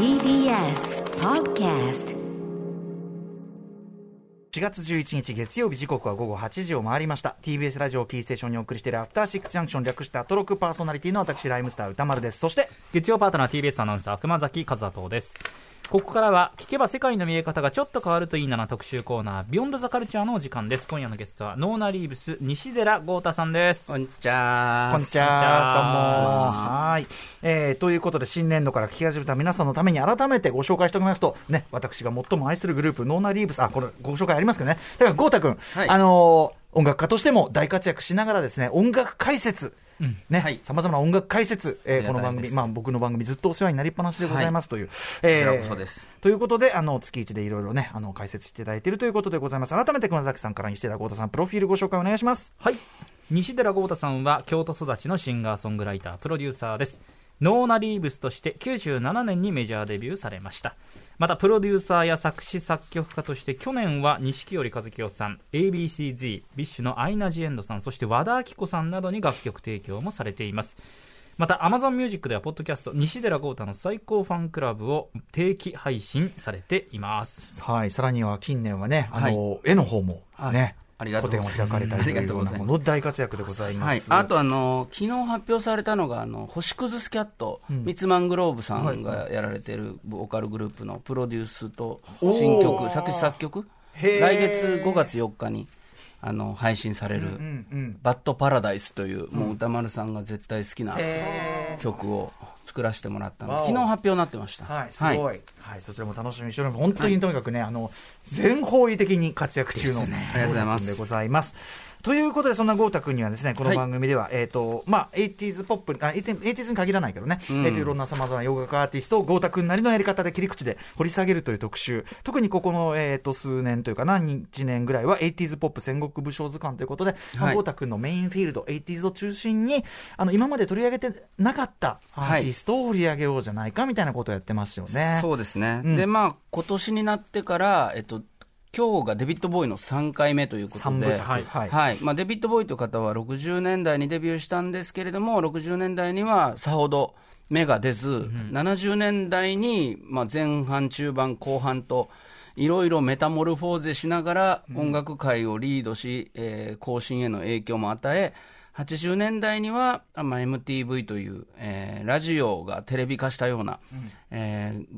TBS Podcast。4月11日月曜日、時刻は午後8時を回りました。 TBS ラジオキーステーションにお送りしているアフターシックスジャンクション、略してアトロク。パーソナリティの私ライムスター歌丸です。そして月曜パートナー TBS アナウンサー熊崎和人です。ここからは聞けば世界の見え方がちょっと変わるといいな特集コーナー、ビヨンドザカルチャーのお時間です。今夜のゲストはノーナリーブス西寺豪太さんです。こんちゃーす。こんちゃーす。ということで、新年度から聞き始めた皆さんのために改めてご紹介しておきますと、ね、私が最も愛するグループノーナリーブス、これご紹介ありますけどね。だから豪太君、はい、音楽家としても大活躍しながらですね、音楽解説、さまざまな音楽解説、この番組、僕の番組ずっとお世話になりっぱなしでございますという、ということで、月1でいろいろね、解説していただいているということでございます。改めて熊崎さんから西寺豪太さん、プロフィールご紹介お願いします。はい、西寺豪太さんは京都育ちのシンガーソングライター、プロデューサーです。ノーナリーブスとして97年にメジャーデビューされました。またプロデューサーや作詞作曲家として、去年は錦織一清さん、 ABCZ、 BiSH のアイナ・ジ・エンドさん、そして和田アキ子さんなどに楽曲提供もされています。また Amazon ミュージックではポッドキャスト西寺豪太の最高ファンクラブを定期配信されています。はい、さらには近年はね、絵の方もね、個展を開かれたりというようなもの、大活躍でございます。はい、あと昨日発表されたのが星屑スキャット、ミツマングローブさんがやられてるボーカルグループのプロデュースと新曲作詞作曲、来月5月4日に配信されるバッドパラダイスという、もう歌丸さんが絶対好きな曲を作らせてもらったので、昨日発表になってました。はい、すごい。はい、そちらも楽しみにしております。本当にとにかくね、全方位的に活躍中のでございます。ということで、そんな豪太君にはですね、この番組では、80s ポップ、80s に限らないけどね、いろんな様々な洋楽アーティストを豪太君なりのやり方で切り口で掘り下げるという特集。特にここの、数年というかな、1年ぐらいは 80s ポップ戦国武将図鑑ということで、豪太君のメインフィールド、80s を中心に、今まで取り上げてなかったアーティストを掘り上げようじゃないかみたいなことをやってますよね。そうですね。で、今年になってから、今日がデビッド・ボーイの3回目ということで、デビッド・ボーイという方は60年代にデビューしたんですけれども、60年代にはさほど芽が出ず、70年代に、前半中盤後半といろいろメタモルフォーゼしながら音楽界をリードし、後進への影響も与え、80年代には、MTV という、ラジオがテレビ化したような、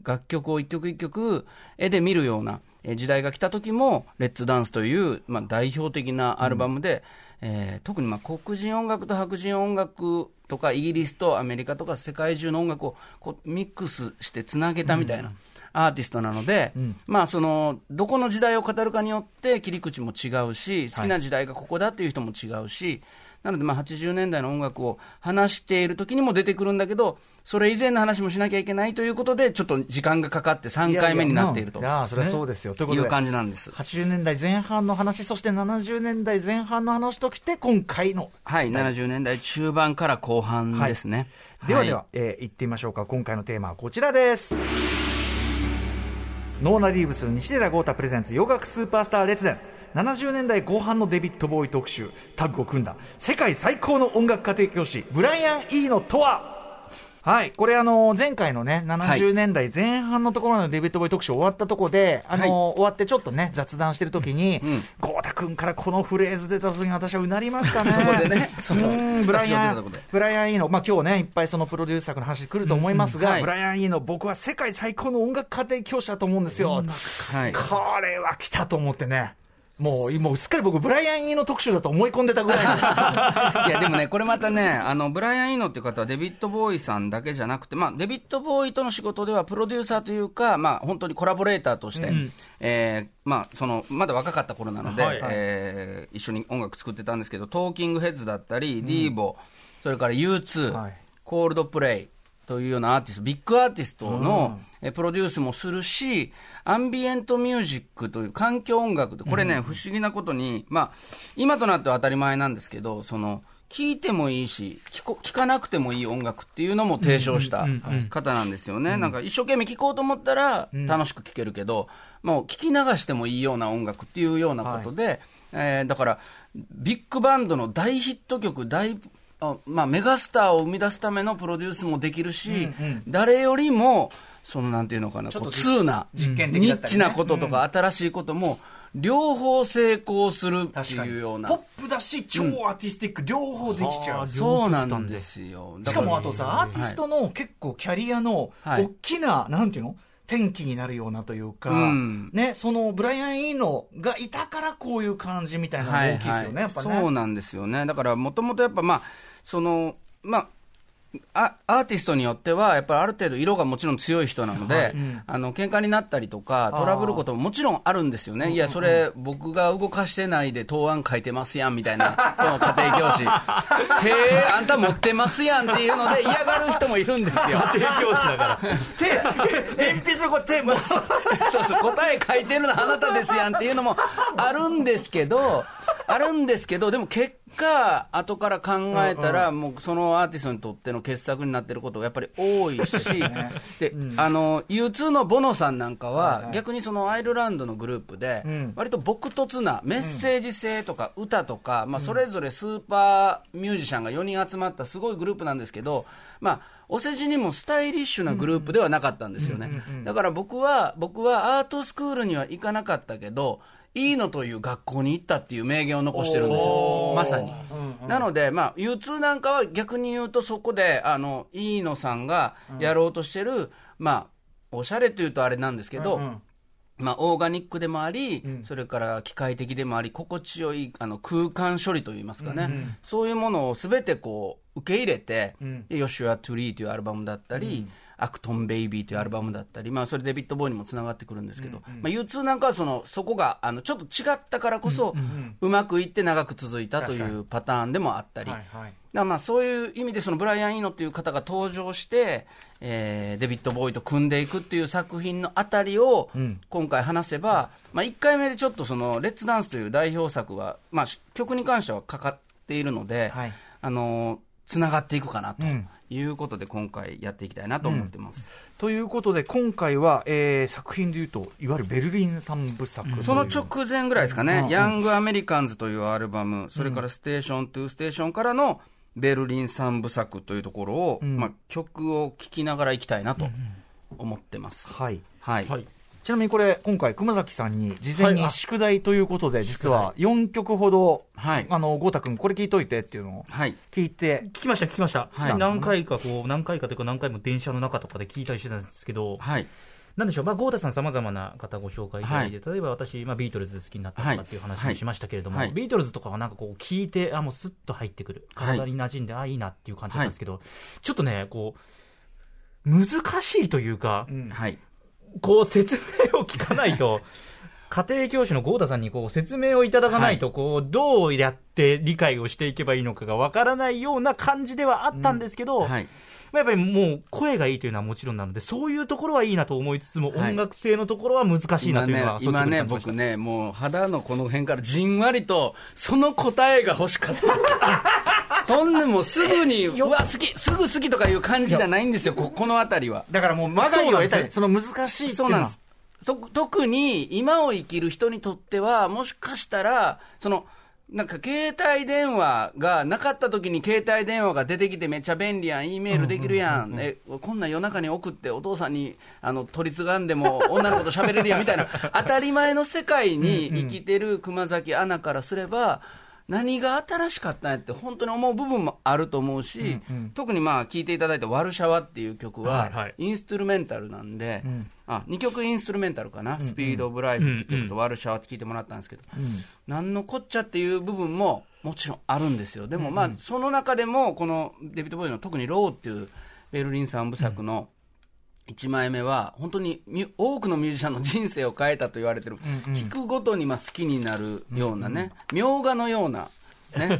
楽曲を一曲一曲絵で見るような時代が来た時も、レッツダンスという、代表的なアルバムで、特に黒人音楽と白人音楽とか、イギリスとアメリカとか世界中の音楽をこうミックスしてつなげたみたいなアーティストなので、どこの時代を語るかによって切り口も違うし、好きな時代がここだっていう人も違うし、なので80年代の音楽を話している時にも出てくるんだけど、それ以前の話もしなきゃいけないということで、ちょっと時間がかかって3回目になっているという感じなんです。80年代前半の話、そして70年代前半の話ときて、今回の70年代中盤から後半ですね。では、いってみましょうか。今回のテーマはこちらです。ノーナリーブス西寺豪太プレゼンツ洋楽スーパースター列伝、70年代後半のデビッド・ボーイ特集。タッグを組んだ世界最高の音楽家提供師、ブライアン・イーノとは。はい、これ前回のね、70年代前半のところのデビッド・ボーイ特集終わったところで、終わってちょっとね、雑談してるときに、豪太君からこのフレーズ出たときに私はうなりましたね。そこでね、ブライアン・イーノ、今日ね、いっぱいそのプロデューサーの話来ると思いますが、ブライアン・イーノ、僕は世界最高の音楽家提供師だと思うんですよ。これは来たと思ってね。もうすっかり僕ブライアン・イーノ特集だと思い込んでたぐらい。いやでもね、これまたね、ブライアン・イーノっていう方はデビッド・ボーイさんだけじゃなくて、デビッド・ボーイとの仕事ではプロデューサーというか、本当にコラボレーターとして、まだ若かった頃なので、一緒に音楽作ってたんですけど、トーキング・ヘッズだったり、ディーボ、それから U2、コールドプレイというようなアーティスト、ビッグアーティストのプロデュースもするし、アンビエントミュージックという環境音楽で、これね、不思議なことに、今となっては当たり前なんですけど、聴いてもいいし、聴かなくてもいい音楽っていうのも提唱した方なんですよね。なんか一生懸命聴こうと思ったら楽しく聴けるけど、もう聴き流してもいいような音楽っていうようなことで、だからビッグバンドの大ヒット曲、大まあ、メガスターを生み出すためのプロデュースもできるし、うんうん、誰よりもそのなんていうのかな、こう通な実験的だったり、ね、ニッチなこととか新しいことも両方成功するっていうような、ポップだし超アーティスティック、うん、両方できちゃう。そうなんですよ。しかもあとさ、アーティストの結構キャリアの大きな、はい、なんていうの、転機になるようなというか、うんね、そのブライアン・イーノがいたからこういう感じみたいなのが大きいですよね、はいはい、やっぱね。そうなんですよね。だからもともとやっぱまあそのまあアーティストによってはやっぱりある程度色がもちろん強い人なので、はい、うん、喧嘩になったりとかトラブることももちろんあるんですよね。いやそれ僕が動かしてないで答案書いてますやんみたいな、その家庭教師あんた持ってますやんっていうので嫌がる人もいるんですよ。家庭教師だから鉛筆を手もそうそう、答え書いてるのあなたですやんっていうのもあるんですけどでも結果後から考えたら、もうそのアーティストにとっての傑作になってることがやっぱり多いしで、うん、U2 のボノさんなんかは逆にそのアイルランドのグループで割と朴突なメッセージ性とか歌とか、まあ、それぞれスーパーミュージシャンが4人集まったすごいグループなんですけど、まあお世辞にもスタイリッシュなグループではなかったんですよね。だから僕はアートスクールには行かなかったけどいいのという学校に行ったっていう名言を残してるんですよ、まさに、うんうん、なので、まあ、U2 なんかは逆に言うとそこでいいのさんがやろうとしてる、うん、まあおしゃれというとあれなんですけど、うんうん、まあ、オーガニックでもあり、うん、それから機械的でもあり、心地よい空間処理といいますかね、うんうん、そういうものを全てこう受け入れて、うん、ヨシュア・トゥリーというアルバムだったり、うん、アクトンベイビーというアルバムだったり、まあ、それデビッド・ボーイにもつながってくるんですけど、うんうん、まあ、U2 なんかはそこがちょっと違ったからこそ、うんうんうん、うまくいって長く続いたというパターンでもあったり、はいはい、だからまあそういう意味でそのブライアン・イーノという方が登場して、デビッド・ボーイと組んでいくっていう作品のあたりを今回話せば、うん、まあ、1回目でちょっとそのレッツダンスという代表作は、まあ、曲に関してはかかっているので、はい、つながっていくかなということで、今回やっていきたいなと思ってます、うん、ということで今回は、作品でいうといわゆるベルリン三部作、うん、その直前ぐらいですかね、うん、ヤングアメリカンズというアルバム、それからステーション2ステーションからのベルリン三部作というところを、うん、まあ、曲を聴きながらいきたいなと思ってます、うん、はい、はいはい。ちなみにこれ今回熊崎さんに事前に宿題ということで、はい、実は4曲ほど、はい、豪太君これ聞いといてっていうのを聞いて、はい、聞きました、はい、何回かというか何回も電車の中とかで聞いたりしてたんですけど、はい、なんでしょう、まあ、豪太さん様々な方ご紹介いただいて、はい、例えば私、まあ、ビートルズ好きになったとかっていう話をしましたけれども、はいはい、ビートルズとかはなんかこう聞いてもうスッと入ってくる、体に馴染んで、はい、いいなっていう感じなんですけど、はい、ちょっとねこう難しいというか、うん、はい、こう説明を聞かないと家庭教師の豪太さんにこう説明をいただかないと、こうどうやって理解をしていけばいいのかがわからないような感じではあったんですけど、うん、はい、まあ、やっぱりもう声がいいというのはもちろんなので、そういうところはいいなと思いつつも、音楽性のところは難しいなというのは、はい、今ね僕ね、もう肌のこの辺からじんわりとその答えが欲しかったとんでもすぐにうわ好き、すぐ好きとかいう感じじゃないんですよ、この辺りは。だからもうまだ言われたり、その難しいっていうのは特に今を生きる人にとっては、もしかしたらそのなんか携帯電話がなかった時に携帯電話が出てきてめっちゃ便利やん、 E メールできるやん、うんうんうんうん、こんな夜中に送ってお父さんに取り継がんでも女の子と喋れるやんみたいな当たり前の世界に生きてる熊崎アナからすれば、何が新しかったんやって本当に思う部分もあると思うし、うんうん、特にまあ聴いていただいたワルシャワっていう曲はインストゥルメンタルなんで、はいはい、あ2曲インストゥルメンタルかな、うんうん、スピードオブライフって曲とワルシャワって聴いてもらったんですけど、うんうん、何のこっちゃっていう部分ももちろんあるんですよ。でもまあその中でもこのデビッド・ボーイの特にローっていうベルリン三部作の1枚目は本当に多くのミュージシャンの人生を変えたと言われてる、うんうん、聞くごとにまあ好きになるようなね、うんうん、名画のような、ね、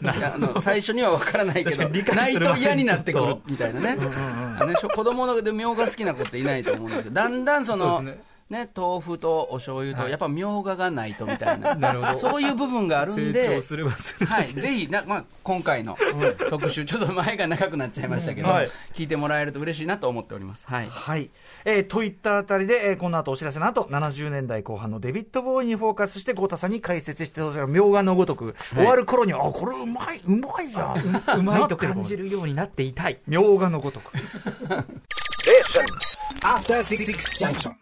最初には分からないけどないと嫌になってくるみたいなね、うんうんうん、子供で名画好きな子っていないと思うんですけど、だんだんそのね、豆腐とお醤油と、はい、やっぱみょうががないとみたい なるほどそういう部分があるんで成長すればする、はい、ぜひな、まあ、今回の特集ちょっと前が長くなっちゃいましたけど、はい、聞いてもらえると嬉しいなと思っております、はいはい。といったあたりで、この後お知らせの後70年代後半のデビッド・ボーイにフォーカスして豪太さんに解説してほしい。みょうがのごとく、はい、終わる頃にはあこれうまいうまいやうまいと感じるようになっていたいみょうがのごとく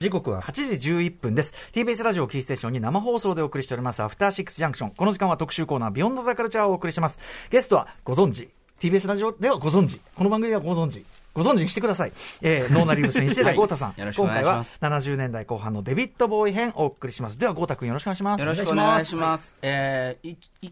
時刻は8時11分です。 TBS ラジオキーステーションに生放送でお送りしておりますアフターシックスジャンクション。この時間は特集コーナービヨンドザカルチャーをお送りします。ゲストはご存知 TBS ラジオではご存知この番組ではご存知にしてください、ノーナリウムスにしてた豪太さん、はい、今回は70年代後半のデビッドボーイ編をお送りします。では豪太くんよろしくお願いします。よろしくお願いします。1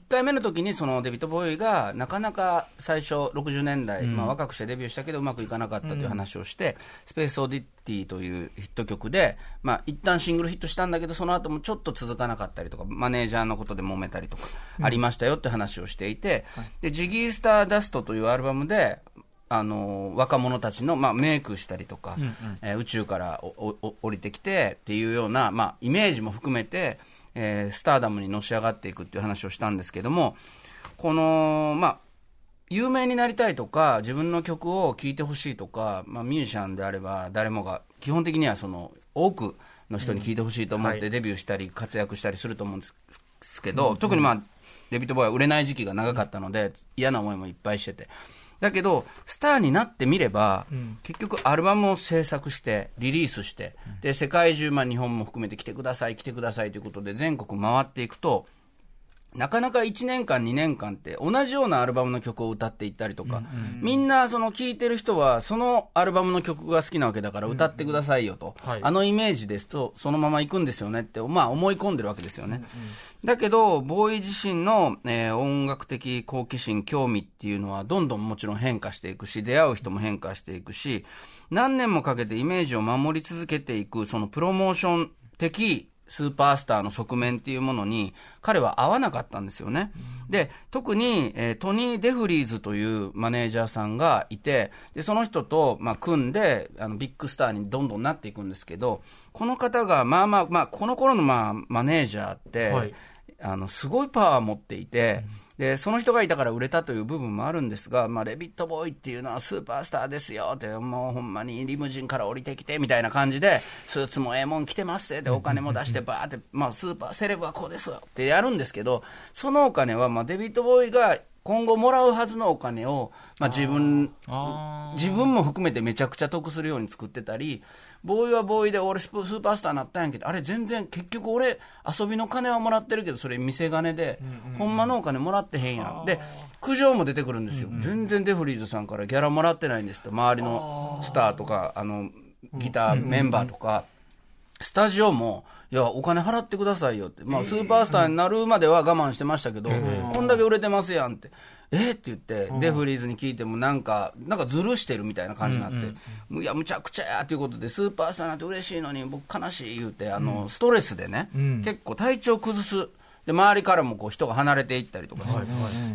回目の時にそのデビッドボーイがなかなか最初60年代、まあ、若くしてデビューしたけどうまくいかなかったという話をして、スペースオーディティというヒット曲で、まあ、一旦シングルヒットしたんだけどその後もちょっと続かなかったりとかマネージャーのことで揉めたりとかありましたよって話をしていて、でジギースターダストというアルバムで若者たちの、まあ、メイクしたりとか、宇宙から降りてきてっていうような、まあ、イメージも含めて、スターダムにのし上がっていくっていう話をしたんですけども、この、まあ、有名になりたいとか自分の曲を聴いてほしいとか、まあ、ミュージシャンであれば誰もが基本的にはその多くの人に聴いてほしいと思ってデビューしたり活躍したりすると思うんですけど、特に、まあ、デビッドボーイは売れない時期が長かったので嫌な思いもいっぱいしてて、だけどスターになってみれば、結局アルバムを制作してリリースして、で世界中、まあ、日本も含めて来てください来てくださいということで全国回っていくと、なかなか1年間2年間って同じようなアルバムの曲を歌っていったりとか、みんなその聴いてる人はそのアルバムの曲が好きなわけだから歌ってくださいよと、あのイメージですとそのままいくんですよねって、まあ、思い込んでるわけですよね、だけどボーイ自身の、音楽的好奇心興味っていうのはどんどんもちろん変化していくし、出会う人も変化していくし、何年もかけてイメージを守り続けていくそのプロモーション的スーパースターの側面っていうものに彼は合わなかったんですよね。で、特に、トニー・デフリーズというマネージャーさんがいて、でその人と、まあ、組んでビッグスターにどんどんなっていくんですけど、この方がまあまあ、まあ、この頃の、まあ、マネージャーって、はい、すごいパワーを持っていて、でその人がいたから売れたという部分もあるんですが、まあ、デビッド・ボーイっていうのはスーパースターですよって、もうほんまにリムジンから降りてきてみたいな感じで、スーツもええもん着てますって、お金も出してバーって、まあ、スーパーセレブはこうですってやるんですけど、そのお金は、まあ、デビッド・ボーイが今後もらうはずのお金を、まあ、自分も含めてめちゃくちゃ得するように作ってたり、ボーイはボーイで俺スーパースターになったんやけど、あれ全然結局俺遊びの金はもらってるけどそれ店金で、ほんまのお金もらってへんやんで苦情も出てくるんですよ、全然デフリーズさんからギャラもらってないんですと、周りのスターとかギターメンバーとかスタジオもいやお金払ってくださいよって、まあ、スーパースターになるまでは我慢してましたけど、こんだけ売れてますやんってって言って、デフリーズに聞いてもなんかずるしてるみたいな感じになって、いやむちゃくちゃやということでスーパースターなんて嬉しいのに僕悲しい言うて、ストレスでね、結構体調崩すで周りからもこう人が離れていったりとかして、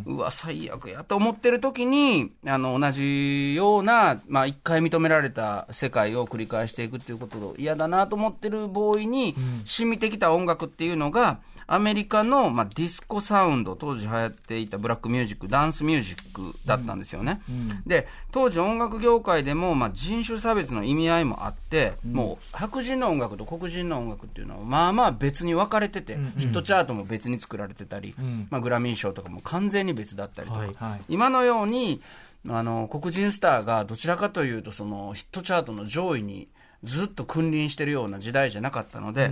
うわ最悪やと思ってる時に同じような、まあ、一回認められた世界を繰り返していくっていうことを嫌だなと思ってるボーイに染みてきた音楽っていうのがアメリカの、まあ、ディスコサウンド、当時流行っていたブラックミュージック、ダンスミュージックだったんですよね、で当時音楽業界でも、まあ、人種差別の意味合いもあって、もう白人の音楽と黒人の音楽っていうのはまあまあ別に分かれてて、ヒットチャートも別に作られてたり、まあ、グラミー賞とかも完全に別だったりとか、今のように黒人スターがどちらかというとそのヒットチャートの上位にずっと君臨してるような時代じゃなかったので、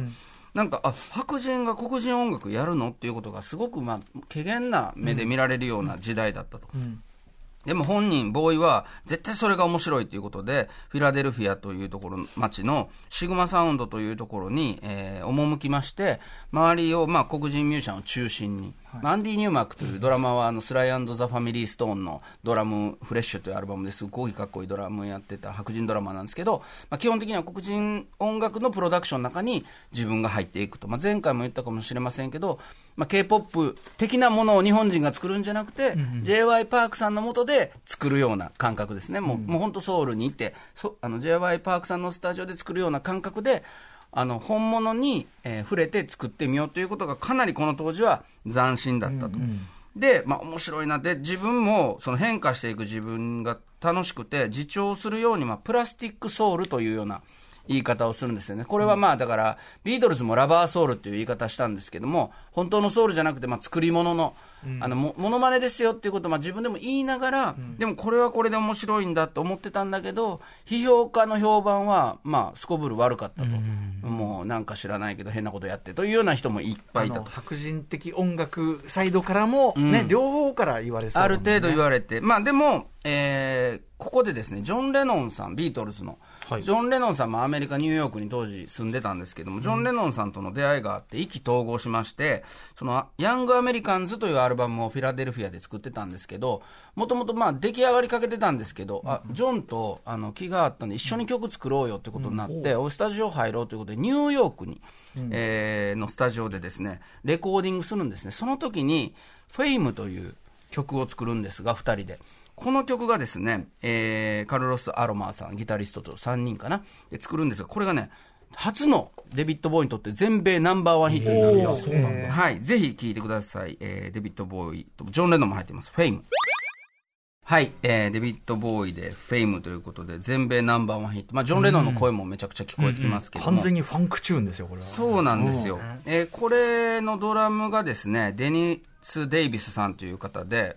なんか白人が黒人音楽やるのっていうことがすごく、まあ、怪訝な目で見られるような時代だったと、でも本人ボーイは絶対それが面白いということでフィラデルフィアというところの街のシグマサウンドというところに、赴きまして、周りを、まあ、黒人ミュージシャンを中心に、アンディ・ニューマックというドラマはスライ&ザ・ファミリー・ストーンのドラムフレッシュというアルバムです。ごいかっこいいドラムやってた白人ドラマなんですけど、まあ、基本的には黒人音楽のプロダクションの中に自分が入っていくと、まあ、前回も言ったかもしれませんけど、まあ、K-POP 的なものを日本人が作るんじゃなくて、J.Y. パークさんの下で作るような感覚ですね。もう本当ソウルに行ってJ.Y. パークさんのスタジオで作るような感覚で本物に、触れて作ってみようということがかなりこの当時は斬新だったと、うんうん、で、まあ、面白いなって自分もその変化していく自分が楽しくて自重するように、まあ、プラスティックソウルというような言い方をするんですよね。これはまあだからビートルズもラバーソウルという言い方したんですけども、本当のソウルじゃなくてまあ作り物のモノマネですよっていうことをまあ自分でも言いながら、でもこれはこれで面白いんだと思ってたんだけど、批評家の評判はまあすこぶる悪かったと、もうなんか知らないけど変なことやってというような人もいっぱいいたと。白人的音楽サイドからもね、両方から言われそう、ね、ある程度言われて、まあでもここでですね、ジョン・レノンさん、ビートルズのジョン・レノンさんもアメリカニューヨークに当時住んでたんですけども、ジョン・レノンさんとの出会いがあって意気投合しまして、そのヤング・アメリカンズというアルバムをフィラデルフィアで作ってたんですけど、もともとまあ出来上がりかけてたんですけど、あジョンと気があったんで一緒に曲作ろうよってことになって、スタジオ入ろうということでニューヨークにのスタジオでですねレコーディングするんですね。その時にフェイムという曲を作るんですが、2人でこの曲がですね、カルロス・アロマーさんギタリストと3人かなで作るんですが、これがね初のデビッド・ボーイにとって全米ナンバーワンヒットになるよ、はい、ぜひ聴いてください、デビッド・ボーイとジョン・レノンも入ってます。フェイム、はい、デビッド・ボーイでフェイムということで全米ナンバーワンヒット、まあ、ジョン・レノンの声もめちゃくちゃ聞こえてきますけども、うんうん、完全にファンクチューンですよこれは。そうなんですよ、これのドラムがですねデニス・デイビスさんという方で、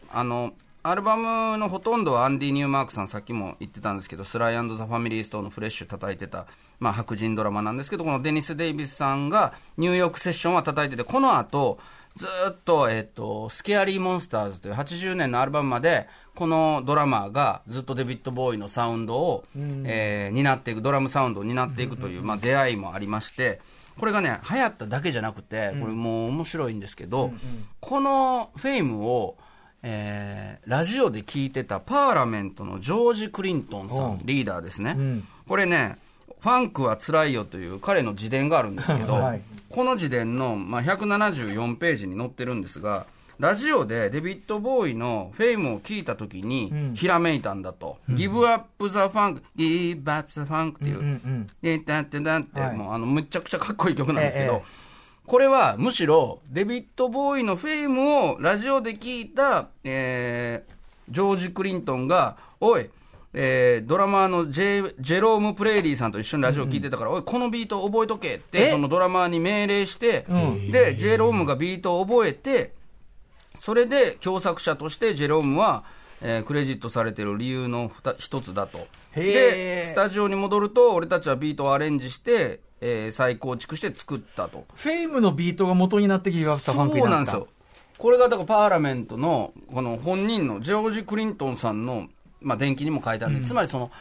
アルバムのほとんどはアンディ・ニューマークさん、さっきも言ってたんですけど、スライ&ザ・ファミリーストーンのフレッシュ叩いてた、まあ、白人ドラマなんですけど、このデニス・デイビスさんがニューヨークセッションは叩いてて、この後ずっと、スケアリー・モンスターズという80年のアルバムまでこのドラマーがずっとデビッド・ボーイのサウンドを、担っていく、ドラムサウンドを担っていくという、まあ、出会いもありまして、これがね流行っただけじゃなくて、これもう面白いんですけど、このフェイムをラジオで聞いてたパーラメントのジョージ・クリントンさん、リーダーですね、うん、これねファンクはつらいよという彼の自伝があるんですけど、はい、この自伝の、まあ、174ページに載ってるんですが、ラジオでデビッド・ボーイのフェイムを聞いた時にひらめいたんだと、うん、ギブアップ・ザ・ファンク、ギブアップ・ザ・ファンクっていう、でだってだって、はい、もうむちゃくちゃかっこいい曲なんですけど、これはむしろデビッド・ボーイのフェイムをラジオで聞いた、ジョージ・クリントンがおい、ドラマーのジェローム・プレーリーさんと一緒にラジオ聞いてたから、おいこのビート覚えとけってそのドラマーに命令して、でジェロームがビートを覚えて、それで共作者としてジェロームは、クレジットされてる理由の一つだと。でスタジオに戻ると俺たちはビートをアレンジして再構築して作ったと。フェイムのビートが元になってギブアップしたファンクになった。そうなんですよ。これがだからパーラメントのこの本人のジョージ・クリントンさんのまあ伝記にも書いてあるんで、つまりその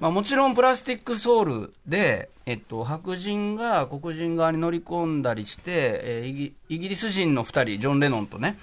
まあもちろんプラスティックソウルで白人が黒人側に乗り込んだりしてイギリス人の2人ジョン・レノンとね。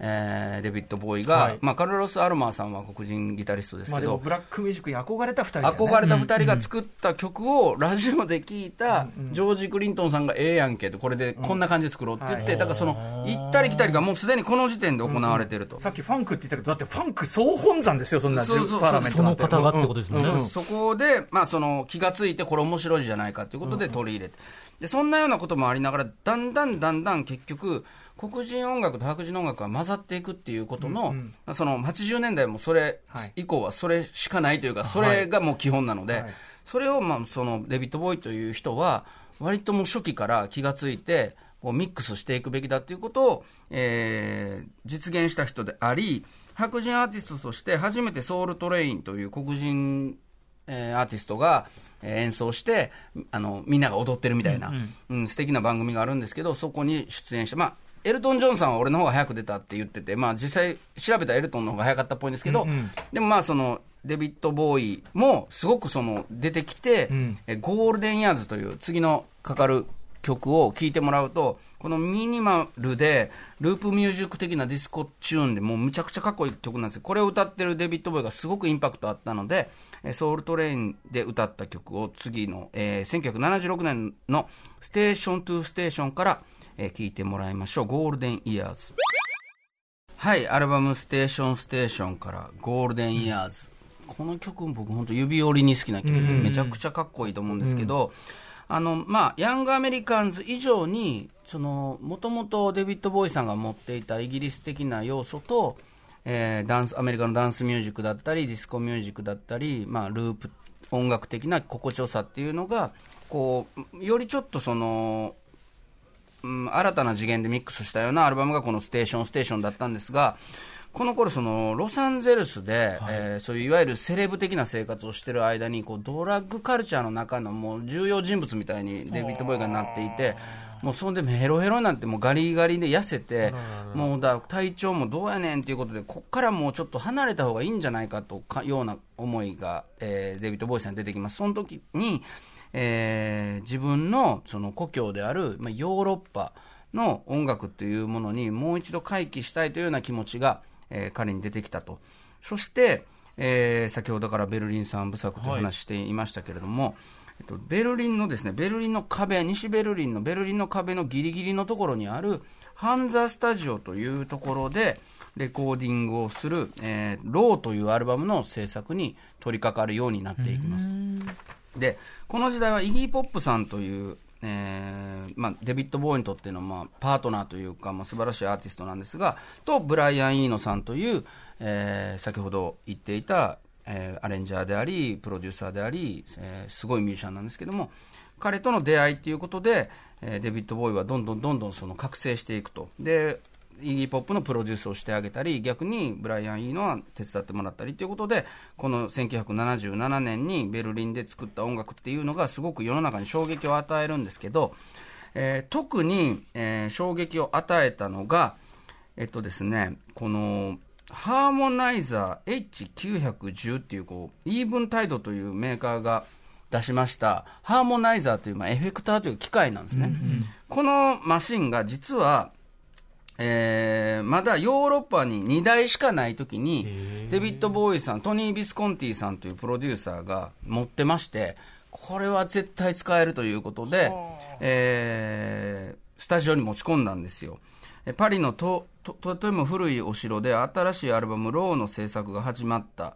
デビッド・ボーイが、まあ、カルロス・アルマーさんは黒人ギタリストですけど、まあ、でもブラックミュージックに憧れた2人、ね、憧れた2人が作った曲をラジオで聴いたジョージ・クリントンさんがええやんけと、これでこんな感じで作ろうって言って、だからその行ったり来たりがもうすでにこの時点で行われてると、さっきファンクって言ったけどだってファンク総本山ですよ、そんなパーラメントなんて、その方がってことですもんね、そこで、まあ、その気がついてこれ面白いじゃないかということで取り入れて、でそんなようなこともありながらだんだん結局黒人音楽と白人の音楽が混ざっていくっていうことの、その80年代もそれ以降はそれしかないというか、それがもう基本なので、それをまあそのデビッド・ボーイという人は割ともう初期から気がついてこうミックスしていくべきだということを実現した人であり、白人アーティストとして初めてソウルトレインという黒人アーティストが演奏してみんなが踊ってるみたいな、素敵な番組があるんですけど、そこに出演して、まあエルトン・ジョンさんは俺の方が早く出たって言ってて、まあ実際調べたらエルトンの方が早かったっぽいんですけど、でもまあそのデビッド・ボーイもすごくその出てきて、ゴールデン・イヤーズという次のかかる曲を聴いてもらうと、このミニマルでループミュージック的なディスコチューンでもうむちゃくちゃかっこいい曲なんですけど、これを歌ってるデビッド・ボーイがすごくインパクトあったので、ソウルトレインで歌った曲を次の、1976年のステーション・トゥ・ステーションから聴いてもらいましょう。ゴールデンイヤーズ、はい、アルバムステーションステーションからゴールデンイヤーズ、この曲僕本当指折りに好きな曲でめちゃくちゃかっこいいと思うんですけど、ヤングアメリカンズ以上にもともとデビッド・ボーイさんが持っていたイギリス的な要素と、アメリカのダンスミュージックだったりディスコミュージックだったり、ループ音楽的な心地よさっていうのがこうよりちょっと新たな次元でミックスしたようなアルバムがこのステーションステーションだったんですが、この頃ロサンゼルスで、そういういわゆるセレブ的な生活をしている間にこうドラッグカルチャーの中のもう重要人物みたいにデビッド・ボーイがなっていて、もうそんでヘロヘロになってもうガリガリで痩せて、もう体調もどうやねんということで、こっからもうちょっと離れた方がいいんじゃないかとかような思いが、デビッド・ボーイさんに出てきます。その時に、自分の故郷である、ヨーロッパの音楽というものにもう一度回帰したいというような気持ちが、彼に出てきたと。そして、先ほどからベルリン三部作と話していましたけれども、はい、ベルリンの壁、西ベルリンのベルリンの壁のギリギリのところにあるハンザスタジオというところでレコーディングをする、ローというアルバムの制作に取り掛かるようになっていきます。で、この時代はイギー・ポップさんという、デビッド・ボーイにとっての、パートナーというか、素晴らしいアーティストなんですが、とブライアン・イーノさんという、先ほど言っていたアレンジャーでありプロデューサーであり、すごいミュージシャンなんですけども、彼との出会いということで、デビッド・ボーイはどんどん覚醒していくと。で、イギー・ポップのプロデュースをしてあげたり、逆にブライアン・イーノは手伝ってもらったりということで、この1977年にベルリンで作った音楽っていうのがすごく世の中に衝撃を与えるんですけど、特に、衝撃を与えたのがこのハーモナイザー H910 っていう、イーブンタイドというメーカーが出しましたハーモナイザーという、エフェクターという機械なんですね。このマシンが実は、まだヨーロッパに2台しかない時にデビッド・ボーイさん、トニー・ビスコンティさんというプロデューサーが持ってまして、これは絶対使えるということで、スタジオに持ち込んだんですよ。パリのとても古いお城で新しいアルバムローの制作が始まった、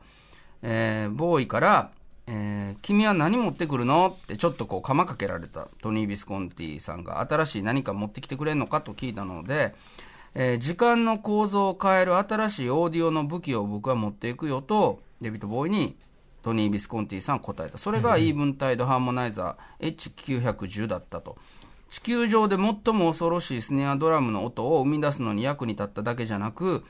ボーイから、君は何持ってくるのってちょっと釜かけられたトニー・ビスコンティさんが新しい何か持ってきてくれんのかと聞いたので、時間の構造を変える新しいオーディオの武器を僕は持っていくよとデビッド・ボーイにトニー・ビスコンティさん答えた。それがイーブンタイドハーモナイザー H910 だったと。地球上で最も恐ろしいスネアドラムの音を生み出すのに役に立っただけじゃなく、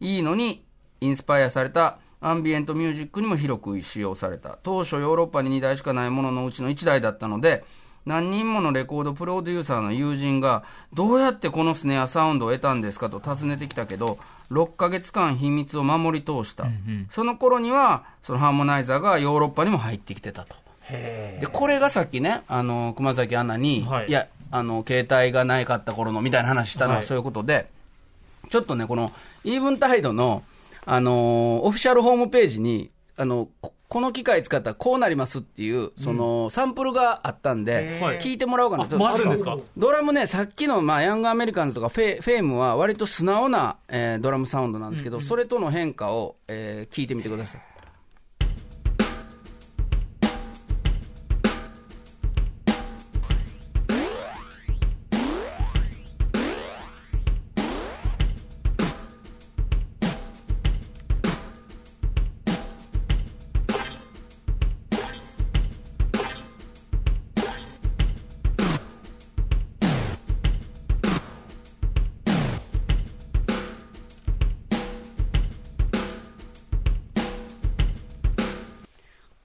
いいのにインスパイアされたアンビエントミュージックにも広く使用された。当初ヨーロッパに2台しかないもののうちの1台だったので、何人ものレコードプロデューサーの友人がどうやってこのスネアサウンドを得たんですかと尋ねてきたけど、6ヶ月間秘密を守り通した、その頃にはハーモナイザーがヨーロッパにも入ってきてたと。で、これがさっきね、熊崎アナに、携帯がないかった頃のみたいな話したのはそういうことで、ちょっとね、このイーブンタイドの、オフィシャルホームページにこの機械使ったらこうなりますっていうサンプルがあったんで、聞いてもらおうかなと。ドラムね、さっきの、ヤングアメリカンズとかフェームは割と素直な、ドラムサウンドなんですけど、それとの変化を、聞いてみてください。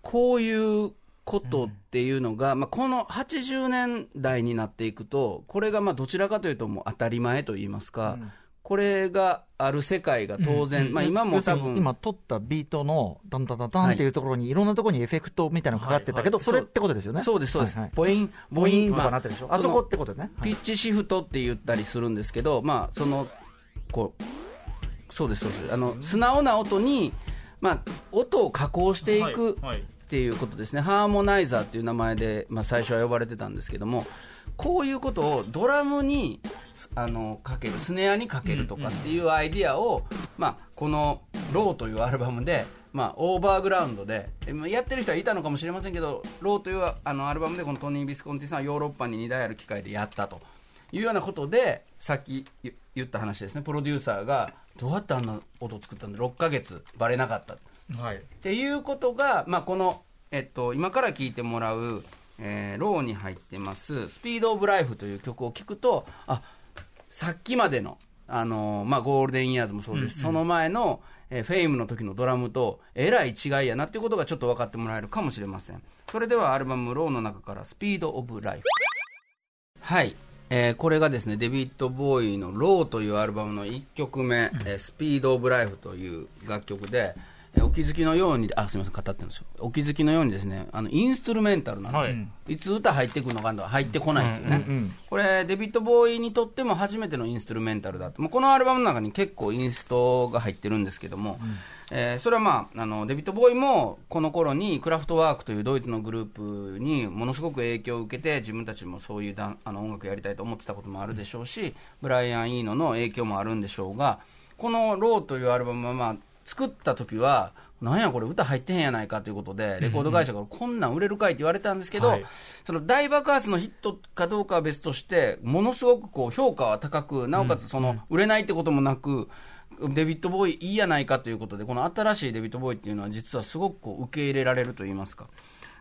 こういうことっていうのが、この80年代になっていくと、これがどちらかというともう当たり前といいますか、これがある世界が当然、今も多分今撮ったビートのダンダダダンっていうところにいろんなところにエフェクトみたいなのがかかってたけど、それってことですよね。そうですそうです。ボインボインとかなってるでしょ。あそこってことね。ピッチシフトって言ったりするんですけど、そうですそうです。素直な音に音を加工していく。っていうことですね。ハーモナイザーっていう名前で、最初は呼ばれてたんですけども、こういうことをドラムにかける、スネアにかけるとかっていうアイディアを、このローというアルバムで、まあ、オーバーグラウンドでやってる人はいたのかもしれませんけど、ローというアルバムでこのトニー・ビスコンティさんはヨーロッパに2台ある機械でやったというようなことで、さっき言った話ですね、プロデューサーがどうやってあんな音作ったんだ、6ヶ月バレなかった、はい、っていうことが、まあ、この、今から聴いてもらう、ローに入ってますスピード・オブ・ライフという曲を聴くと、あ、さっきまでの、まあ、ゴールデンイヤーズもそうです、うんうん、その前のフェイムの時のドラムとえらい違いやなっていうことがちょっと分かってもらえるかもしれません。それではアルバムローの中からスピードオブライフ、はい、これがですねデビッド・ボーイのローというアルバムの1曲目、スピードオブライフという楽曲で、お気づきのように、あ、すみません、語ってるんですよ。お気づきのようにですね、インストゥルメンタルなんです、はい、いつ歌入ってくるのか入ってこないっていうね、うんうんうん、これデビッド・ボーイにとっても初めてのインストゥルメンタルだと。もうこのアルバムの中に結構インストが入ってるんですけども、うん、それは、まあ、デビッド・ボーイもこの頃にクラフトワークというドイツのグループにものすごく影響を受けて、自分たちもそういう音楽やりたいと思ってたこともあるでしょうし、うん、ブライアン・イーノの影響もあるんでしょうが、このローというアルバムは、まあ、作った時はなんやこれ歌入ってへんやないかということで、レコード会社からこんなん売れるかいって言われたんですけど、うんうん、その大爆発のヒットかどうかは別として、ものすごくこう評価は高く、なおかつその売れないってこともなく、デビッド・ボーイいいやないかということで、この新しいデビッド・ボーイっていうのは実はすごくこう受け入れられると言いますか。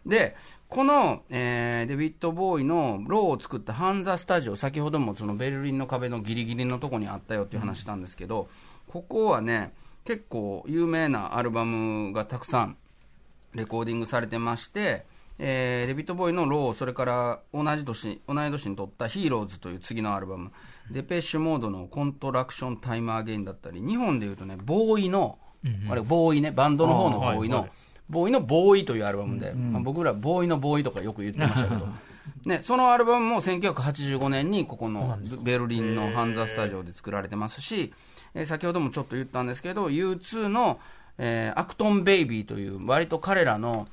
でこの、デビッド・ボーイのローを作ったハンザ・スタジオ、先ほどもそのベルリンの壁のギリギリのとこにあったよっていう話したんですけど、ここはね結構有名なアルバムがたくさんレコーディングされてまして、デビッド・ボーイのロー、それから同い年に撮ったヒーローズという次のアルバム、デペッシュモードのコントラクションタイムアゲインだったり、日本でいうとね、ボーイの、あれボーイね、バンドの方のボーイの、ボーイのボーイというアルバムで、まあ、僕らボーイのボーイとかよく言ってましたけどね、そのアルバムも1985年にここのベルリンのハンザスタジオで作られてますし、先ほどもちょっと言ったんですけど U2 の、アクトンベイビーという、割と彼らの、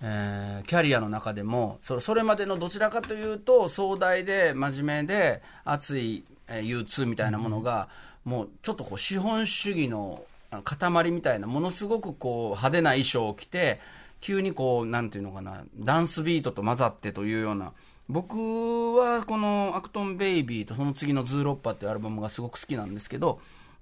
キャリアの中でもそれまでのどちらかというと壮大で真面目で熱い、U2 みたいなものが、もうちょっとこう資本主義の塊みたいな、ものすごくこう派手な衣装を着て、急にこうなんていうのかな、ダンスビートと混ざってというような。僕はこのアクトンベイビーとその次のズーロッパっていうアルバムがすごく好きなんですけど、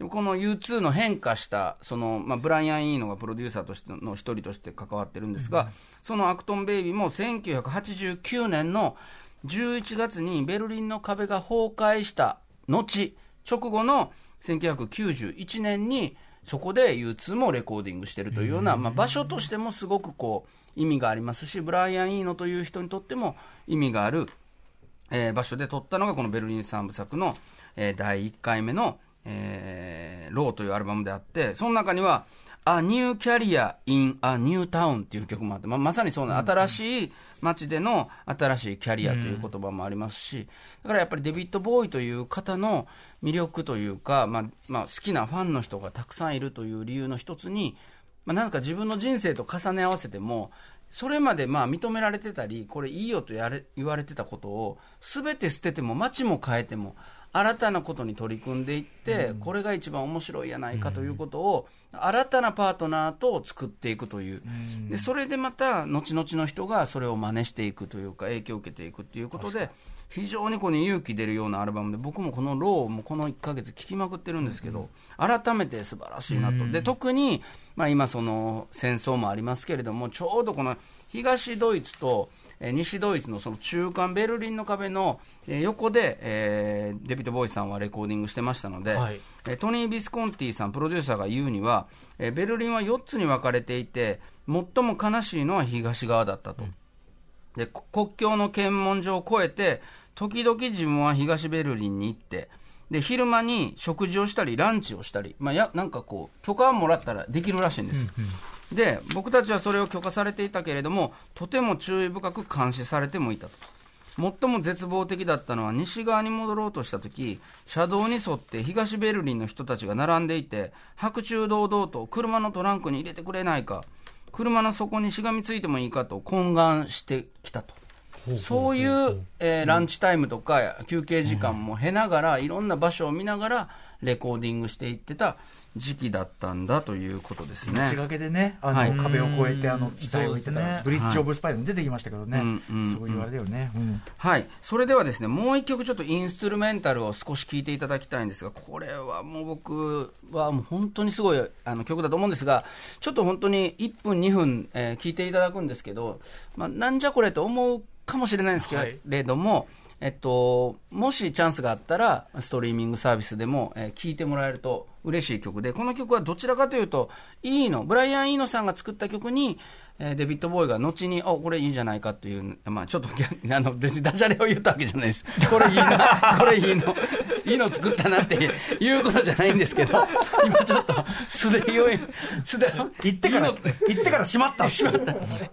この U2 の変化したその、まあ、ブライアン・イーノがプロデューサーとしての一人として関わってるんですが、うん、そのアクトン・ベイビーも1989年の11月にベルリンの壁が崩壊した後、直後の1991年にそこで U2 もレコーディングしてるというような、うん、まあ、場所としてもすごくこう意味がありますし、ブライアン・イーノという人にとっても意味がある、場所で撮ったのがこのベルリン三部作の、第1回目のローというアルバムであって、その中には A New Career in a New Town っていう曲もあって、 まさにそうな、新しい街での新しいキャリアという言葉もありますし、だからやっぱりデビッド・ボーイという方の魅力というか、まあ、好きなファンの人がたくさんいるという理由の一つに、まあ、なんか自分の人生と重ね合わせても、それまでまあ認められてたり、これいいよと言われてたことを全て捨てても、街も変えても新たなことに取り組んでいって、うん、これが一番面白いやないかということを、うん、新たなパートナーと作っていくという、うん、でそれでまた後々の人がそれを真似していくというか、影響を受けていくということで、非常にこれ勇気出るようなアルバムで、僕もこのローもこの1ヶ月聴きまくってるんですけど、うん、改めて素晴らしいなと、うん、で特に、まあ、今その戦争もありますけれども、ちょうどこの東ドイツと西ドイツのその中間、ベルリンの壁の横で、デビッド・ボーイさんはレコーディングしてましたので、はい、トニー・ビスコンティさんプロデューサーが言うには、ベルリンは4つに分かれていて、最も悲しいのは東側だったと、うん、で国境の検問所を越えて時々自分は東ベルリンに行って、で昼間に食事をしたりランチをしたり、まあ、なんかこう許可をもらったらできるらしいんですよ、うんうん、で僕たちはそれを許可されていたけれども、とても注意深く監視されてもいたと。最も絶望的だったのは、西側に戻ろうとしたとき、車道に沿って東ベルリンの人たちが並んでいて、白昼堂々と車のトランクに入れてくれないか、車の底にしがみついてもいいかと懇願してきたと。そういう、ランチタイムとか休憩時間も経ながら、いろんな場所を見ながらレコーディングしていってた時期だったんだということですね。仕掛けでね、はい、壁を越えて地帯を行ってた、ね、ブリッジオブスパイも出てきましたけどね、はい、そういうあれだよね、うん、はい。それではですね、もう一曲ちょっとインストゥルメンタルを少し聴いていただきたいんですが、これはもう僕はもう本当にすごい曲だと思うんですが、ちょっと本当に1分2分聴、いていただくんですけど、まあ、なんじゃこれと思うかもしれないんですけれども、はい、もしチャンスがあったらストリーミングサービスでも聴いてもらえると嬉しい曲で、この曲はどちらかというとブライアン・イーノさんが作った曲にデビッド・ボーイが後にこれいいじゃないかという、まあ、ちょっと別にダジャレを言ったわけじゃないです。これいいの作ったなっていうことじゃないんですけど、今ちょっと素で言ってからしまったい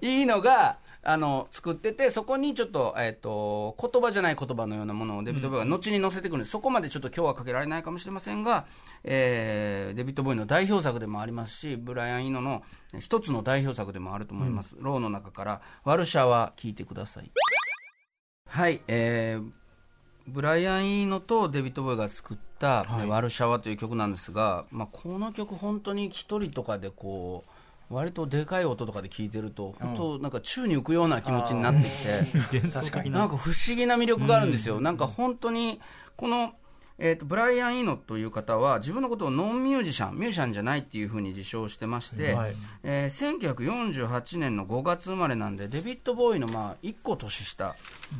いのが作ってて、そこにちょっと、言葉じゃない言葉のようなものをデビッド・ボーイが後に載せてくるんです、うん、そこまでちょっと今日はかけられないかもしれませんが、デビッド・ボーイの代表作でもありますし、ブライアン・イーノの一つの代表作でもあると思います、うん、ローの中からワルシャワ聞いてください。はい、ブライアン・イーノとデビッド・ボーイが作った、はい、ワルシャワという曲なんですが、まあ、この曲本当に一人とかでこう割とでかい音とかで聴いてると本当なんか宙に浮くような気持ちになってきて、なんか不思議な魅力があるんですよ。なんか本当にこのブライアン・イーノという方は自分のことをノンミュージシャン、ミュージシャンじゃないっていうふうに自称してまして、はい、1948年の5月生まれなんで、デビッド・ボーイのまあ1個年下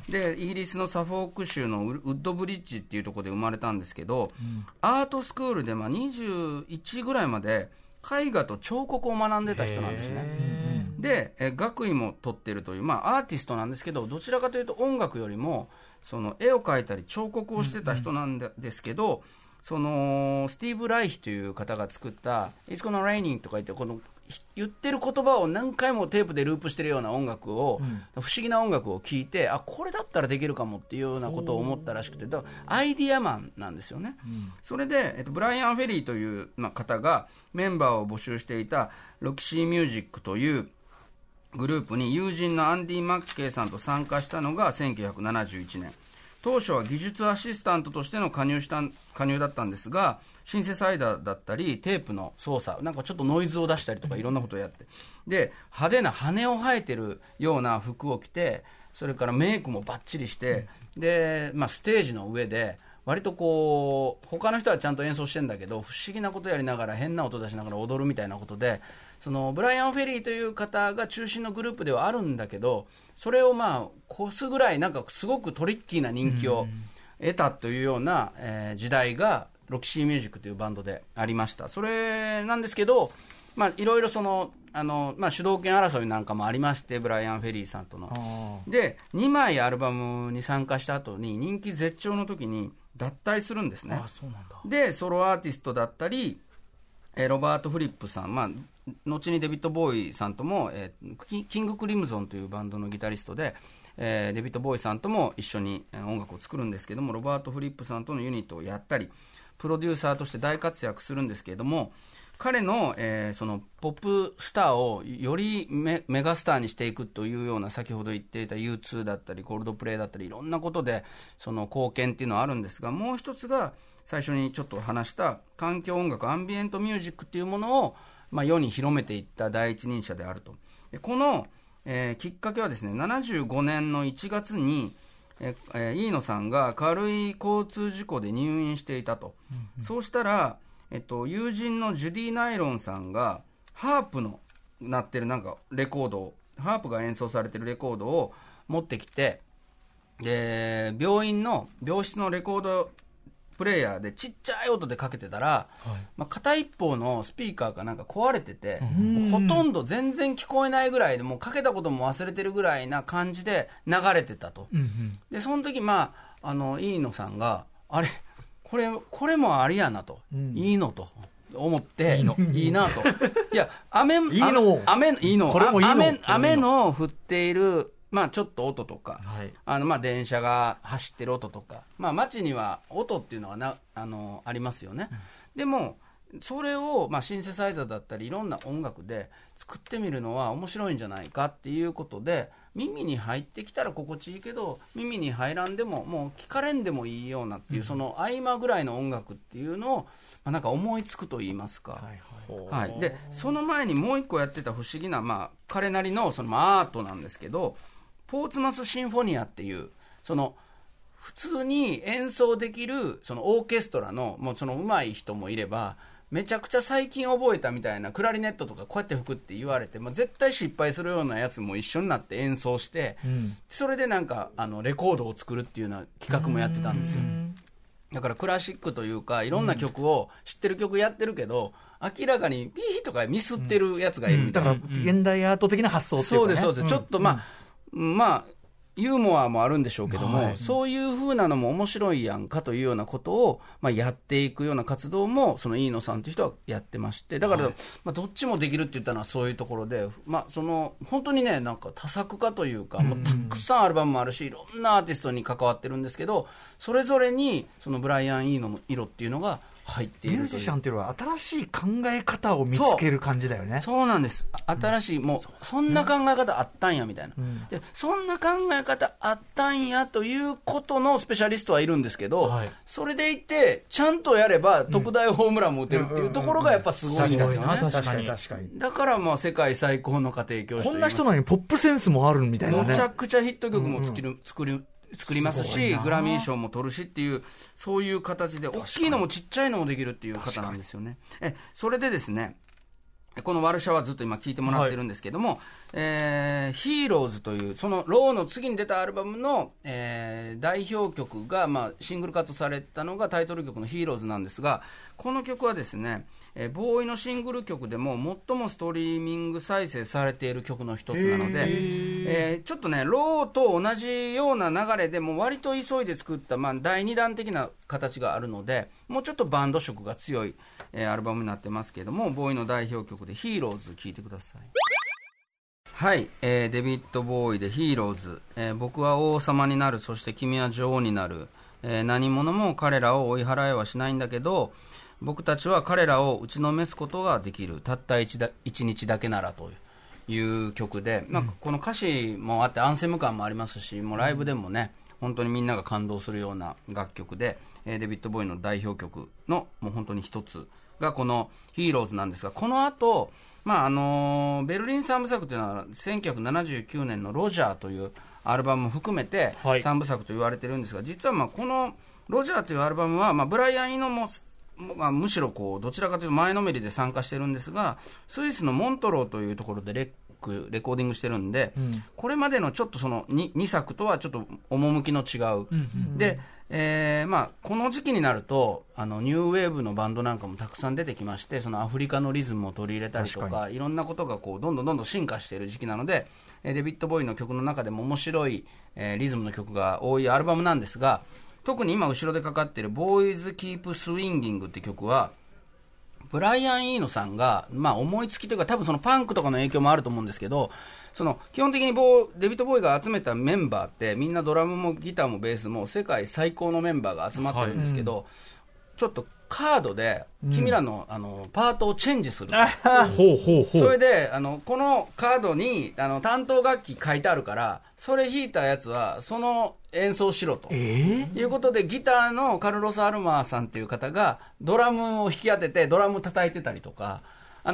で、イギリスのサフォーク州のウッドブリッジっていうところで生まれたんですけど、うん、アートスクールでまあ21ぐらいまで絵画と彫刻を学んでた人なんですね。で、学位も取ってるという、まあ、アーティストなんですけど、どちらかというと音楽よりもその絵を描いたり彫刻をしてた人なんですけど、うんうん、そのスティーブ・ライヒという方が作った「It's Gonna Rainin」とか言って、この言ってる言葉を何回もテープでループしてるような音楽を、うん、不思議な音楽を聴いて、あ、これだったらできるかもっていうようなことを思ったらしくて、だからアイディアマンなんですよね、うん、それで、ブライアン・フェリーという方がメンバーを募集していたロキシーミュージックというグループに友人のアンディ・マッケイさんと参加したのが1971年、当初は技術アシスタントとしての加入だったんですが、シンセサイダーだったりテープの操作、なんかちょっとノイズを出したりとかいろんなことをやって、で派手な羽を生えてるような服を着て、それからメイクもバッチリして、うん、で、まあ、ステージの上で割とこう他の人はちゃんと演奏してんだけど、不思議なことやりながら変な音出しながら踊るみたいなことで、そのブライアン・フェリーという方が中心のグループではあるんだけど、それをまあ越すぐらいなんかすごくトリッキーな人気を得たというような、時代がロキシーミュージックというバンドでありました。それなんですけど、まあ、いろいろそのまあ、主導権争いなんかもありまして、ブライアン・フェリーさんとので2枚アルバムに参加した後に人気絶頂の時に脱退するんですね。ああ、そうなんだ。でソロアーティストだったりロバート・フリップさん、まあ、後にデビッド・ボーイさんとも、キング・クリムゾンというバンドのギタリストで、デビッド・ボーイさんとも一緒に音楽を作るんですけども、ロバート・フリップさんとのユニットをやったりプロデューサーとして大活躍するんですけれども、彼の、そのポップスターをよりメガスターにしていくというような、先ほど言っていた U2 だったりコールドプレイだったりいろんなことでその貢献っていうのはあるんですが、もう一つが最初にちょっと話した環境音楽、アンビエントミュージックっていうものを、まあ、世に広めていった第一人者であると。でこの、きっかけはですね、75年の1月に飯野さんが軽い交通事故で入院していたと、うんうん、そうしたら、友人のジュディ・ナイロンさんがハープの鳴ってるなんかレコードを、ハープが演奏されてるレコードを持ってきて、で病室のレコードプレイヤーでちっちゃい音でかけてたら、はい、まあ、片一方のスピーカーがなんか壊れてて、ほとんど全然聞こえないぐらいで、もうかけたことも忘れてるぐらいな感じで流れてたと、うんうん、でその時、まあ、飯野さんがあれこれもありやなと、うん、いいのと思っていいなといや雨の降っている、まあ、ちょっと音とか、はい、まあ、電車が走ってる音とか、まあ、街には音っていうのはありますよね、うん、でもそれをまあシンセサイザーだったりいろんな音楽で作ってみるのは面白いんじゃないかっていうことで、耳に入ってきたら心地いいけど耳に入らんでももう聞かれんでもいいようなっていう、その合間ぐらいの音楽っていうのをまあなんか思いつくと言いますか、はいはい、でその前にもう一個やってた不思議な、まあ彼なりのそのアートなんですけど、ポーツマスシンフォニアっていう、その普通に演奏できるそのオーケストラのもうその上手い人もいれば、めちゃくちゃ最近覚えたみたいなクラリネットとかこうやって吹くって言われて、まあ、絶対失敗するようなやつも一緒になって演奏して、うん、それでなんかレコードを作るっていうような企画もやってたんですよ。だからクラシックというかいろんな曲を知ってる曲やってるけど、明らかにピーとかミスってるやつがいるみたいな、だから現代アート的な発想っていうかね、そうです、ちょっとまあユーモアもあるんでしょうけども、はい、そういう風なのも面白いやんかというようなことを、まあ、やっていくような活動もその飯野さんという人はやってまして、だから、はい、まあ、どっちもできるって言ったのはそういうところで、まあ、その本当にね、なんか多作家というか、もうたくさんアルバムもあるしいろんなアーティストに関わってるんですけど、それぞれにそのブライアン・飯野の色っていうのが入っている。ミュージシャンっていうのは新しい考え方を見つける感じだよね。そうなんです、新しい、もうそんな考え方あったんやみたいな、うん、でそんな考え方あったんやということのスペシャリストはいるんですけど、はい、それでいてちゃんとやれば特大ホームランも打てるっていうところがやっぱすごいんですよね。確かにだからまあ世界最高の家庭教師といいますか、こんな人なのにポップセンスもあるみたいなね、めちゃくちゃヒット曲も作りますし、グラミー賞も取るしっていう、そういう形で大きいのもちっちゃいのもできるっていう方なんですよね。それでですね、このワルシャワずっと今聞いてもらってるんですけども、はい、ヒーローズというそのローの次に出たアルバムの、代表曲が、まあ、シングルカットされたのがタイトル曲のヒーローズなんですが、この曲はですね、ボーイのシングル曲でも最もストリーミング再生されている曲の一つなので、ちょっとねローと同じような流れでも割と急いで作った、まあ、第2弾的な形があるので、もうちょっとバンド色が強い、アルバムになってますけども、ボーイの代表曲でヒーローズ聴いてください。はい、デビッド・ボーイでヒーローズ、僕は王様になる、そして君は女王になる、何者も彼らを追い払えはしないんだけど、僕たちは彼らを打ちのめすことができる、たった一日だけならという曲で、まあ、この歌詞もあってアンセム感もありますし、もうライブでもね本当にみんなが感動するような楽曲で、デビッド・ボーイの代表曲のもう本当に一つがこのヒーローズなんですが、この後、まあベルリン三部作というのは1979年のロジャーというアルバムも含めて三部作と言われてるんですが、実はまあこのロジャーというアルバムは、まあ、ブライアン・イノもまあ、むしろこうどちらかというと前のめりで参加してるんですが、スイスのモントローというところでレコーディングしてるんで、うん、これまでのちょっとその 2作とはちょっと趣の違う、うんうん、で、まあ、この時期になるとニューウェーブのバンドなんかもたくさん出てきまして、そのアフリカのリズムを取り入れたりとかいろんなことがこうどんどん進化している時期なので、デビッド・ボーイの曲の中でも面白い、リズムの曲が多いアルバムなんですが、特に今後ろでかかっているボーイズキープスウィンギングって曲はブライアン・イーノさんが、まあ、思いつきというか、多分そのパンクとかの影響もあると思うんですけど、その基本的にデビッド・ボーイが集めたメンバーってみんなドラムもギターもベースも世界最高のメンバーが集まってるんですけど、はい、ちょっとカードで君らの、うん、パートをチェンジするそれでこのカードに担当楽器書いてあるから、それ弾いたやつはその演奏しろと、いうことでギターのカルロス・アルマーさんという方がドラムを引き当ててドラム叩いてたりとか、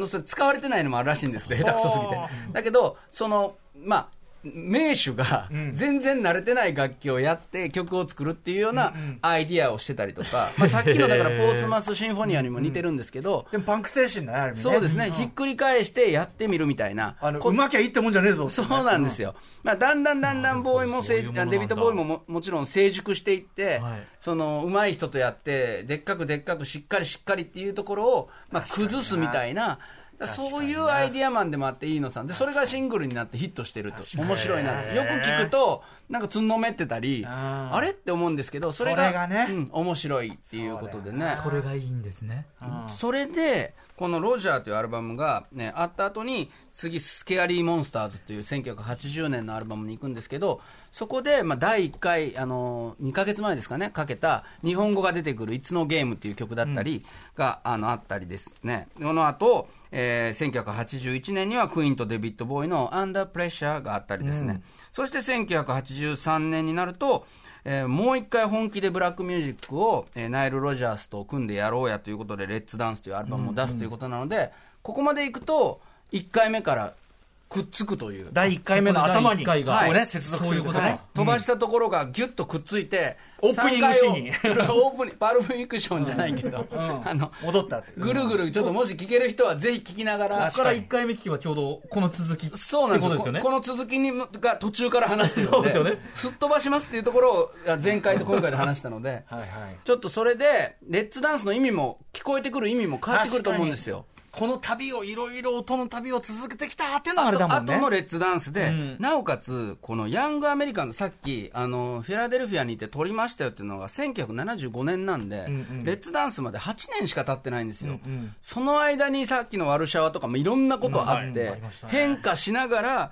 それ使われてないのもあるらしいんですけど、下手くそすぎて、だけどそのまあ名手が全然慣れてない楽器をやって曲を作るっていうようなアイディアをしてたりとか、まあ、さっきのだからポーツマスシンフォニアにも似てるんですけど、でもパンク精神だね、そうですね、ひっくり返してやってみるみたいな、うまきゃいいってもんじゃねえぞ、そうなんですよ、まあ、だんだんボーイもデビッド・ボーイも もちろん成熟していって、はい、そのうまい人とやってでっかくしっかりっていうところを、まあ、崩すみたいな、そういうアイディアマンでもあって飯野さんで、それがシングルになってヒットしてると面白いな、よく聞くとなんかつんのめってたり、あれって思うんですけど、それがね、うん、面白いっていうことでね、それがいいんですね。それでこのロジャーというアルバムが、ね、あった後に次スケアリーモンスターズという1980年のアルバムに行くんですけど、そこで、まあ、第1回2ヶ月前ですかねかけた日本語が出てくる It's No Game っていう曲だったりが、うん、あったりですね。この後、1981年にはクイーンとデビッド・ボーイの Under Pressure があったりですね、うん、そして1983年になるともう一回本気でブラックミュージックを、ナイル・ロジャースと組んでやろうやということでレッツダンスというアルバムを出すということなので、うんうん、ここまでいくと1回目からくっつくという第1回目の頭に接続することね、飛ばしたところがギュッとくっついて、うん、オープニングシーンパルプフィクションじゃないけど、うん、戻ったってぐるぐるちょっともし聴ける人はぜひ聴きながら、ここから1回目聴けばちょうどこの続きってことですよね。そうなんですよ。 この続きにが途中から話してるの で、 そうですよ、ね、すっ飛ばしますっていうところを前回と今回で話したのではい、はい、ちょっとそれでレッツダンスの意味も聞こえてくる意味も変わってくると思うんですよ。この旅をいろいろ音の旅を続けてきたっていうのはあれだもんね。あとのレッツダンスで、うん、なおかつこのヤングアメリカンのさっきフィラデルフィアにいて撮りましたよっていうのが1975年なんで、うんうん、レッツダンスまで8年しか経ってないんですよ、うんうん、その間にさっきのワルシャワとかもいろんなことあって、うんはい、変化しながら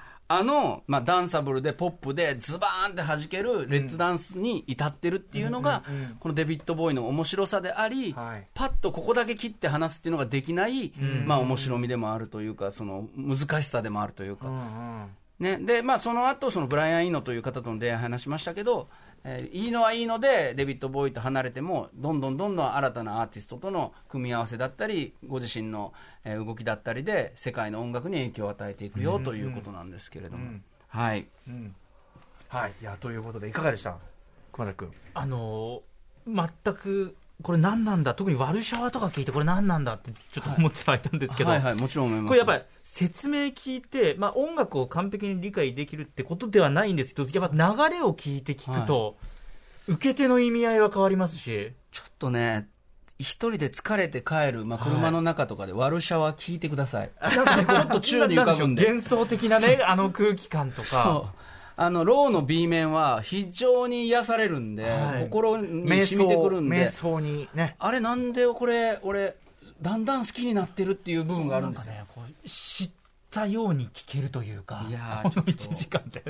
まあ、ダンサブルでポップでズバーンって弾けるレッツダンスに至ってるっていうのが、うんうんうん、このデビッド・ボーイの面白さであり、はい、パッとここだけ切って話すっていうのができない、うん、まあ面白みでもあるというか、その難しさでもあるというか、うんうんね、でまあその後そのブライアン・イーノという方との出会い話しましたけど、いいのはいいのでデビッド・ボーイと離れてもどんどん新たなアーティストとの組み合わせだったりご自身の動きだったりで世界の音楽に影響を与えていくよということなんですけれども、うんうん、はい、うんはい、いやということでいかがでした、熊崎君。全くこれ何なんだ、特にワルシャワとか聞いてこれ何なんだってちょっと思ってはいたんですけど、はいはいはい、もちろん思います。これやっぱり説明聞いて、まあ、音楽を完璧に理解できるってことではないんですけど、やっぱ流れを聞くと、はい、受け手の意味合いは変わりますし、ちょっとね一人で疲れて帰る、まあ、車の中とかでワルシャワ聞いてください、はい、ちょっと宙に浮かぶんで幻想的なね空気感とか、ローの B 面は非常に癒されるんで、はい、心に染みてくるんで、瞑想に、ね、あれなんでこれ俺だんだん好きになってるっていう部分があるんですよ。なんか、ね、知ったように聞けるというか、いやこの1時間で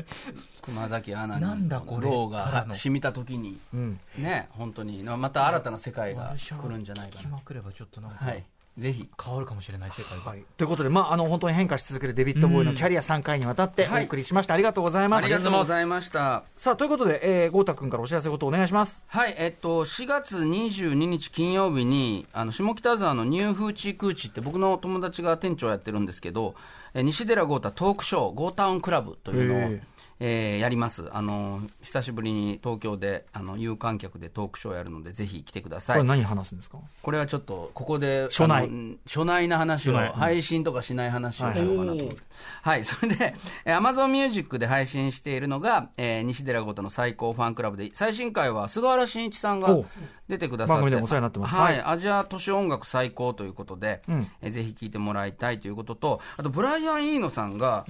熊崎アナになんだこれローが染みた時に、うんね、本当にまた新たな世界が来るんじゃないかな。聞きまくればちょっとなんか、はいぜひ変わるかもしれない世界が、はい、ということで、まあ、本当に変化し続けるデビッド・ボーイのキャリア3回にわたってお送りしました、はい、ありがとうございます。ありがとうございました。さあということで、豪太君からお知らせごとお願いします。はい、4月22日金曜日に下北沢のニューフーチークーチって僕の友達が店長やってるんですけど、西寺豪太トークショーゴータウンクラブというのをやります。久しぶりに東京で有観客でトークショーやるのでぜひ来てください。これ何話すんですか。これはちょっとここで初内な話を、配信とかしない話をしようかなと思って、はい、それで Amazon ミュージックで配信しているのが、西寺豪太の最高ファンクラブで最新回は菅原慎一さんが出てくださって、番組でもお世話になってます、はい、アジア都市音楽最高ということで、うん、ぜひ聴いてもらいたいということと、あとブライアン・イーノさんが、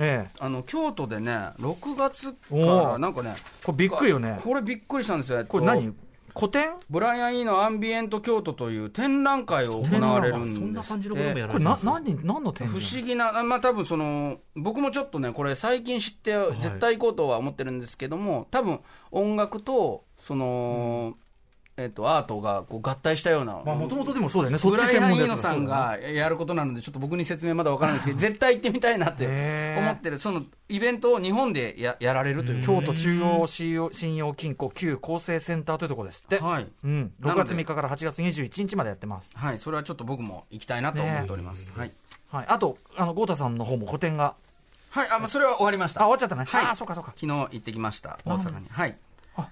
京都でね6月からなんかね、これびっくりよね。これびっくりしたんですよ。これ何個展？ブライアン・イーノアンビエント京都という展覧会を行われるんです。そんな感じのこともやられるんです。これ何の展示？不思議な、まあ多分その僕もちょっとねこれ最近知って絶対行こうとは思ってるんですけども、はい、多分音楽とその、アートがこう合体したような、もともとでもそうだよね、ブライアン・イーノさんがやることなのでちょっと僕に説明まだ分からないですけど絶対行ってみたいなって思ってるそのイベントを日本で やられるという、京都中央信用金庫旧厚生センターというところですって、はいうん、6月3日から8月21日までやってます。はい、それはちょっと僕も行きたいなと思っております、ねはいはい、あと豪太さんの方も個展が、はい、それは終わりました。終わっちゃったね、はい、そうか昨日行ってきました大阪に、はい、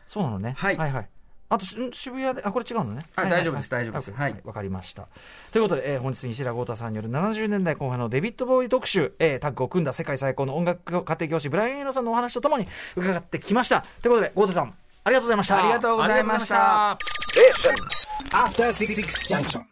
そうなのね、はいはいはい、あと渋谷でこれ違うのね、はい、大丈夫です、はい、大丈夫です、はい、わかりましたということで、本日西寺豪太さんによる70年代後半のデビッド・ボーイ特集、タッグを組んだ世界最高の音楽家庭教師ブライアン・イーノさんのお話とともに伺ってきました。ということで豪太さんありがとうございました。ありがとうございました。